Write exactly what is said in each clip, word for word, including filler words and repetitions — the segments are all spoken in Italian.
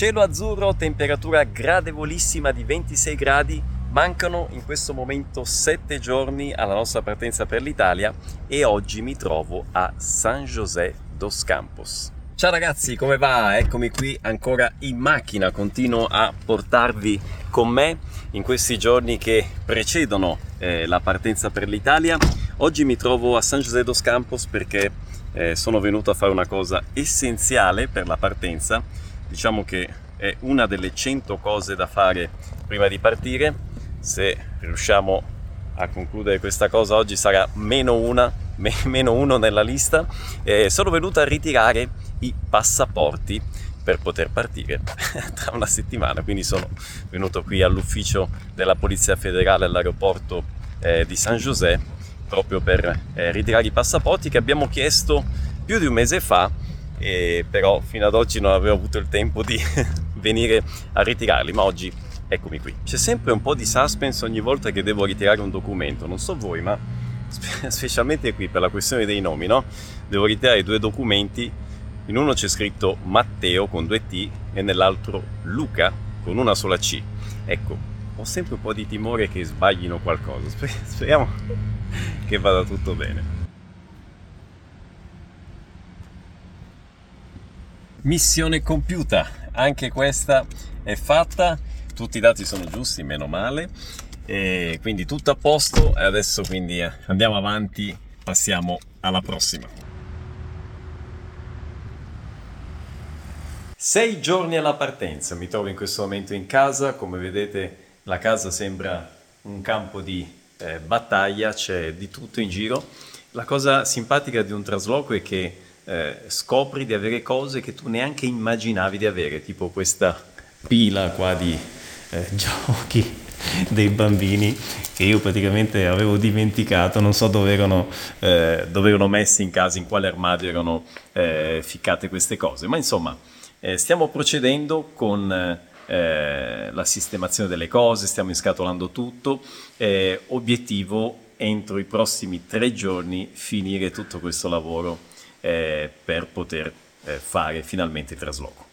Cielo azzurro, temperatura gradevolissima di ventisei gradi, mancano in questo momento sette giorni alla nostra partenza per l'Italia e oggi mi trovo a San José dos Campos. Ciao ragazzi, come va? Eccomi qui ancora in macchina, continuo a portarvi con me in questi giorni che precedono eh, la partenza per l'Italia. Oggi mi trovo a San José dos Campos perché eh, sono venuto a fare una cosa essenziale per la partenza. Diciamo che è una delle cento cose da fare prima di partire. Se riusciamo a concludere questa cosa oggi sarà meno una, me, meno uno nella lista. Eh, sono venuto a ritirare i passaporti per poter partire tra una settimana, quindi sono venuto qui all'ufficio della Polizia Federale all'aeroporto eh, di San José proprio per eh, ritirare i passaporti che abbiamo chiesto più di un mese fa, e però fino ad oggi non avevo avuto il tempo di venire a ritirarli, ma oggi eccomi qui. C'è sempre un po' di suspense ogni volta che devo ritirare un documento, non so voi, ma spe- specialmente qui per la questione dei nomi, no? Devo ritirare due documenti. In uno c'è scritto Matteo con due T e nell'altro Luca con una sola C. Ecco, ho sempre un po' di timore che sbaglino qualcosa. Speriamo che vada tutto bene. Missione compiuta, anche questa è fatta. Tutti i dati sono giusti, meno male. E quindi tutto a posto. E adesso quindi andiamo avanti, passiamo alla prossima. Sei giorni alla partenza, mi trovo in questo momento in casa, come vedete la casa sembra un campo di eh, battaglia, c'è di tutto in giro. La cosa simpatica di un trasloco è che eh, scopri di avere cose che tu neanche immaginavi di avere, tipo questa pila qua di eh, giochi dei bambini che io praticamente avevo dimenticato, non so dove erano, eh, dove erano messi in casa, in quale armadio erano eh, ficcate queste cose, ma insomma... Eh, stiamo procedendo con eh, la sistemazione delle cose, stiamo inscatolando tutto, eh, obiettivo entro i prossimi tre giorni finire tutto questo lavoro eh, per poter eh, fare finalmente il trasloco.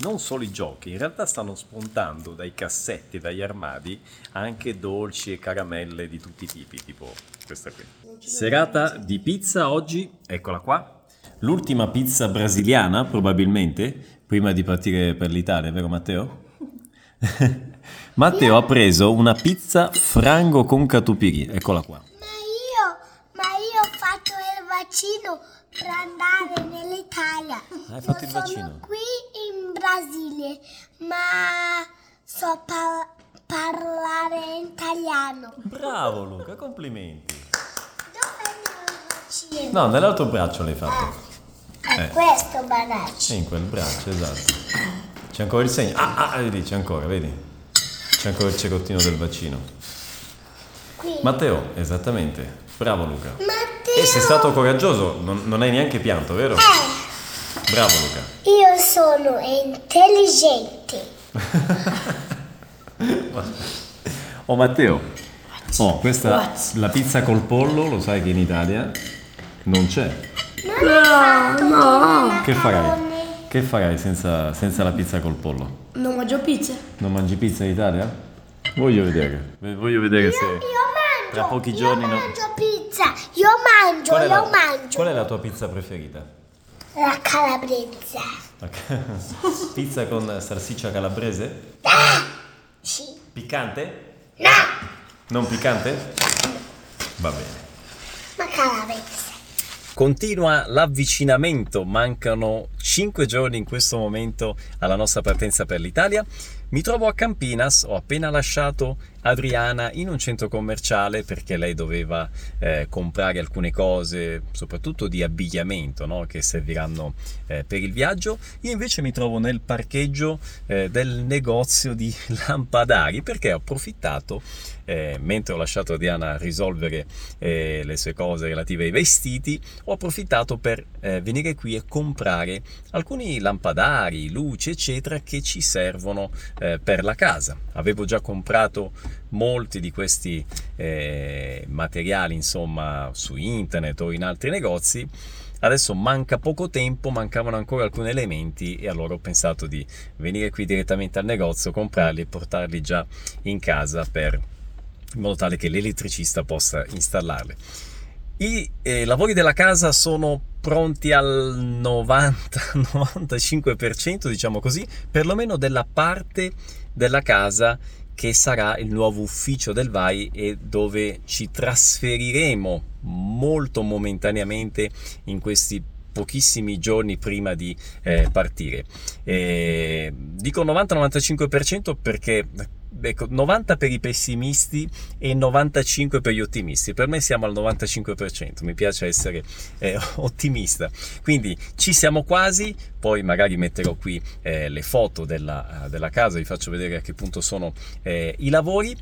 Non solo i giochi, in realtà stanno spuntando dai cassetti, dagli armadi, anche dolci e caramelle di tutti i tipi, tipo questa qui. Serata di pizza oggi, eccola qua. L'ultima pizza brasiliana, probabilmente, prima di partire per l'Italia, vero Matteo? Matteo ha preso una pizza frango con catupiry, eccola qua. Ma io, ma io ho fatto il vaccino per andare nell'Italia. Hai fatto non il vaccino? Qui. Brasile, ma so par- parlare italiano. Bravo Luca, complimenti. Dove il vaccino? No, nell'altro braccio l'hai fatto. Ah, eh. Questo braccio. In quel braccio, esatto. C'è ancora il segno. Ah, ah, vedi, c'è ancora, vedi? C'è ancora il cerottino del vaccino. Qui. Matteo, esattamente. Bravo Luca. Matteo. E sei stato coraggioso, non, non hai neanche pianto, vero? Eh. Bravo Luca. Io sono intelligente. Oh Matteo, oh, questa la pizza col pollo, lo sai che in Italia non c'è. Non no, no. Che farai? Che farai senza, senza la pizza col pollo? Non mangio pizza. Non mangi pizza in Italia? Voglio vedere. Voglio vedere se... Io, io mangio. Tra pochi giorni... Io mangio no... pizza. Io mangio, qual io la, mangio. Qual è la tua pizza preferita? La calabrese. Okay. Pizza con salsiccia calabrese? No! Sì. Piccante? No! Non piccante? Va bene. Ma calabrese. Continua l'avvicinamento, mancano cinque giorni in questo momento alla nostra partenza per l'Italia. Mi trovo a Campinas, ho appena lasciato Adriana in un centro commerciale perché lei doveva eh, comprare alcune cose, soprattutto di abbigliamento, no? Che serviranno eh, per il viaggio. Io invece mi trovo nel parcheggio eh, del negozio di lampadari perché ho approfittato, eh, mentre ho lasciato Adriana risolvere eh, le sue cose relative ai vestiti, ho approfittato per eh, venire qui e comprare alcuni lampadari, luci eccetera che ci servono eh, per la casa. Avevo già comprato molti di questi eh, materiali, insomma, su internet o in altri negozi. Adesso manca poco tempo, mancavano ancora alcuni elementi e allora ho pensato di venire qui direttamente al negozio, comprarli e portarli già in casa per, in modo tale che l'elettricista possa installarli. I eh, lavori della casa sono pronti al novanta novantacinque per cento, diciamo così, perlomeno della parte della casa che sarà il nuovo ufficio del V A I e dove ci trasferiremo molto momentaneamente in questi pochissimi giorni prima di eh, partire. E dico novanta novantacinque per cento perché, ecco, novanta per i pessimisti e novantacinque per gli ottimisti. Per me siamo al novantacinque per cento, mi piace essere eh, ottimista. Quindi ci siamo quasi, poi magari metterò qui eh, le foto della, della casa, vi faccio vedere a che punto sono eh, i lavori.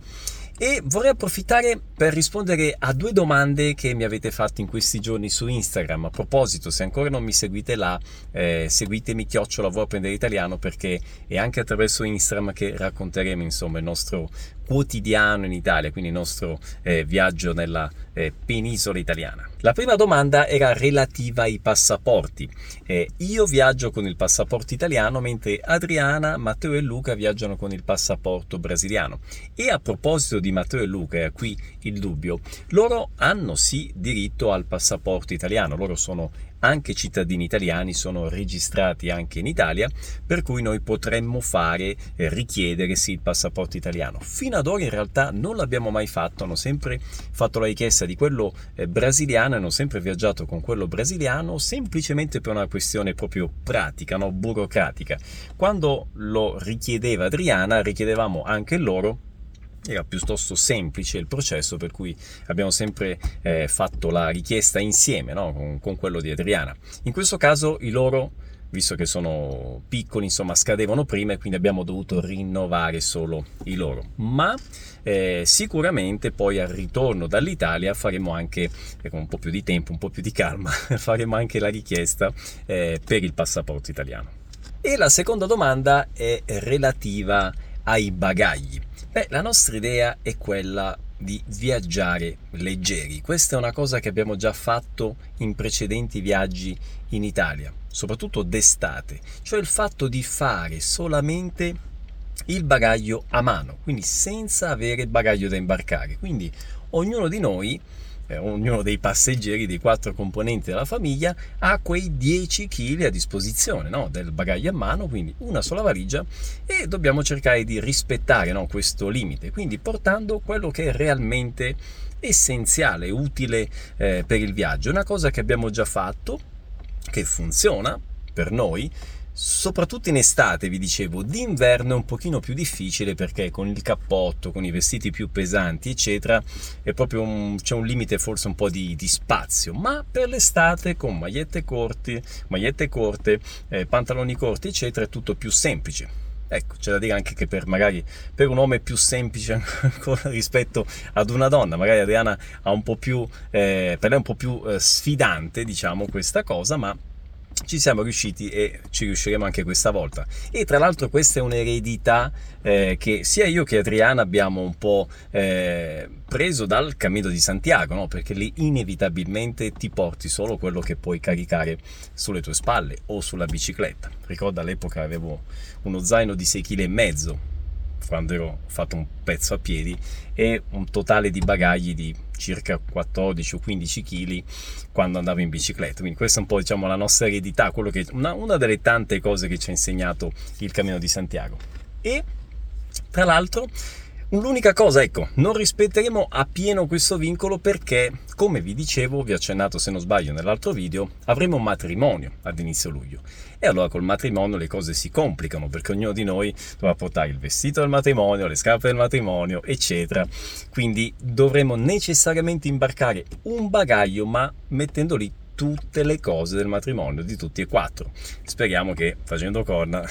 E vorrei approfittare per rispondere a due domande che mi avete fatto in questi giorni su Instagram. A proposito, se ancora non mi seguite là, eh, seguitemi chiocciola voiaprenderitaliano, perché è anche attraverso Instagram che racconteremo, insomma, il nostro quotidiano in Italia, quindi il nostro eh, viaggio nella eh, penisola italiana. La prima domanda era relativa ai passaporti. Eh, io viaggio con il passaporto italiano, mentre Adriana, Matteo e Luca viaggiano con il passaporto brasiliano. E a proposito di Matteo e Luca, è qui il dubbio, loro hanno sì diritto al passaporto italiano, loro sono anche cittadini italiani, sono registrati anche in Italia, per cui noi potremmo fare, eh, richiedere sì il passaporto italiano. Fino ad ora in realtà non l'abbiamo mai fatto, hanno sempre fatto la richiesta di quello eh, brasiliano, hanno sempre viaggiato con quello brasiliano, semplicemente per una questione proprio pratica, no? burocratica. Quando lo richiedeva Adriana, richiedevamo anche loro, era piuttosto semplice il processo, per cui abbiamo sempre eh, fatto la richiesta insieme, no? con, con quello di Adriana. In questo caso i loro, visto che sono piccoli, insomma, scadevano prima e quindi abbiamo dovuto rinnovare solo i loro. Ma eh, sicuramente poi al ritorno dall'Italia faremo anche, eh, con un po' più di tempo, un po' più di calma, faremo anche la richiesta eh, per il passaporto italiano. E la seconda domanda è relativa ai bagagli. Beh, la nostra idea è quella di viaggiare leggeri. Questa è una cosa che abbiamo già fatto in precedenti viaggi in Italia, soprattutto d'estate, cioè il fatto di fare solamente il bagaglio a mano, quindi senza avere bagaglio da imbarcare. Quindi ognuno di noi, eh, ognuno dei passeggeri, dei quattro componenti della famiglia, ha quei dieci chili a disposizione, no? del bagaglio a mano, quindi una sola valigia, e dobbiamo cercare di rispettare, no? questo limite, quindi portando quello che è realmente essenziale, utile eh, per il viaggio. È una cosa che abbiamo già fatto, che funziona per noi, soprattutto in estate, vi dicevo. D'inverno è un pochino più difficile perché con il cappotto, con i vestiti più pesanti, eccetera, è proprio un, c'è un limite, forse un po' di, di spazio. Ma per l'estate, con magliette corte, magliette corte, eh, pantaloni corti, eccetera, è tutto più semplice. Ecco, c'è da dire anche che per magari per un uomo è più semplice ancora rispetto ad una donna. Magari Adriana ha un po' più eh, per lei è un po' più eh, sfidante, diciamo, questa cosa, ma ci siamo riusciti e ci riusciremo anche questa volta. E tra l'altro questa è un'eredità eh, che sia io che Adriana abbiamo un po' eh, preso dal Cammino di Santiago, no? Perché lì inevitabilmente ti porti solo quello che puoi caricare sulle tue spalle o sulla bicicletta. Ricordo all'epoca avevo uno zaino di sei chili e mezzo, quando ero fatto un pezzo a piedi, e un totale di bagagli di circa quattordici o quindici chili quando andavo in bicicletta. Quindi questa è un po', diciamo, la nostra eredità, quello che, una, una delle tante cose che ci ha insegnato il Cammino di Santiago. E tra l'altro l'unica cosa, ecco, non rispetteremo appieno questo vincolo perché, come vi dicevo, vi ho accennato se non sbaglio nell'altro video, avremo un matrimonio ad inizio luglio. E allora col matrimonio le cose si complicano, perché ognuno di noi dovrà portare il vestito del matrimonio, le scarpe del matrimonio, eccetera. Quindi dovremo necessariamente imbarcare un bagaglio, ma mettendo lì tutte le cose del matrimonio di tutti e quattro. Speriamo che facendo corna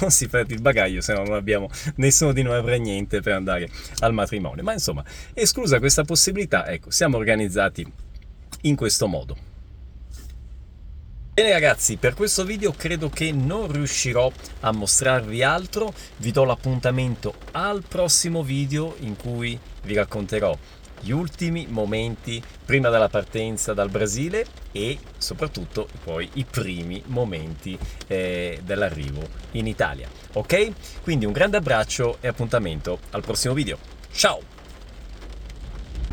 non si perdi il bagaglio, se no non abbiamo, nessuno di noi avrà niente per andare al matrimonio. Ma insomma, esclusa questa possibilità, ecco, siamo organizzati in questo modo. Bene ragazzi, per questo video credo che non riuscirò a mostrarvi altro. Vi do l'appuntamento al prossimo video in cui vi racconterò gli ultimi momenti prima della partenza dal Brasile e soprattutto poi i primi momenti eh, dell'arrivo in Italia. Ok? Quindi un grande abbraccio e appuntamento al prossimo video. Ciao!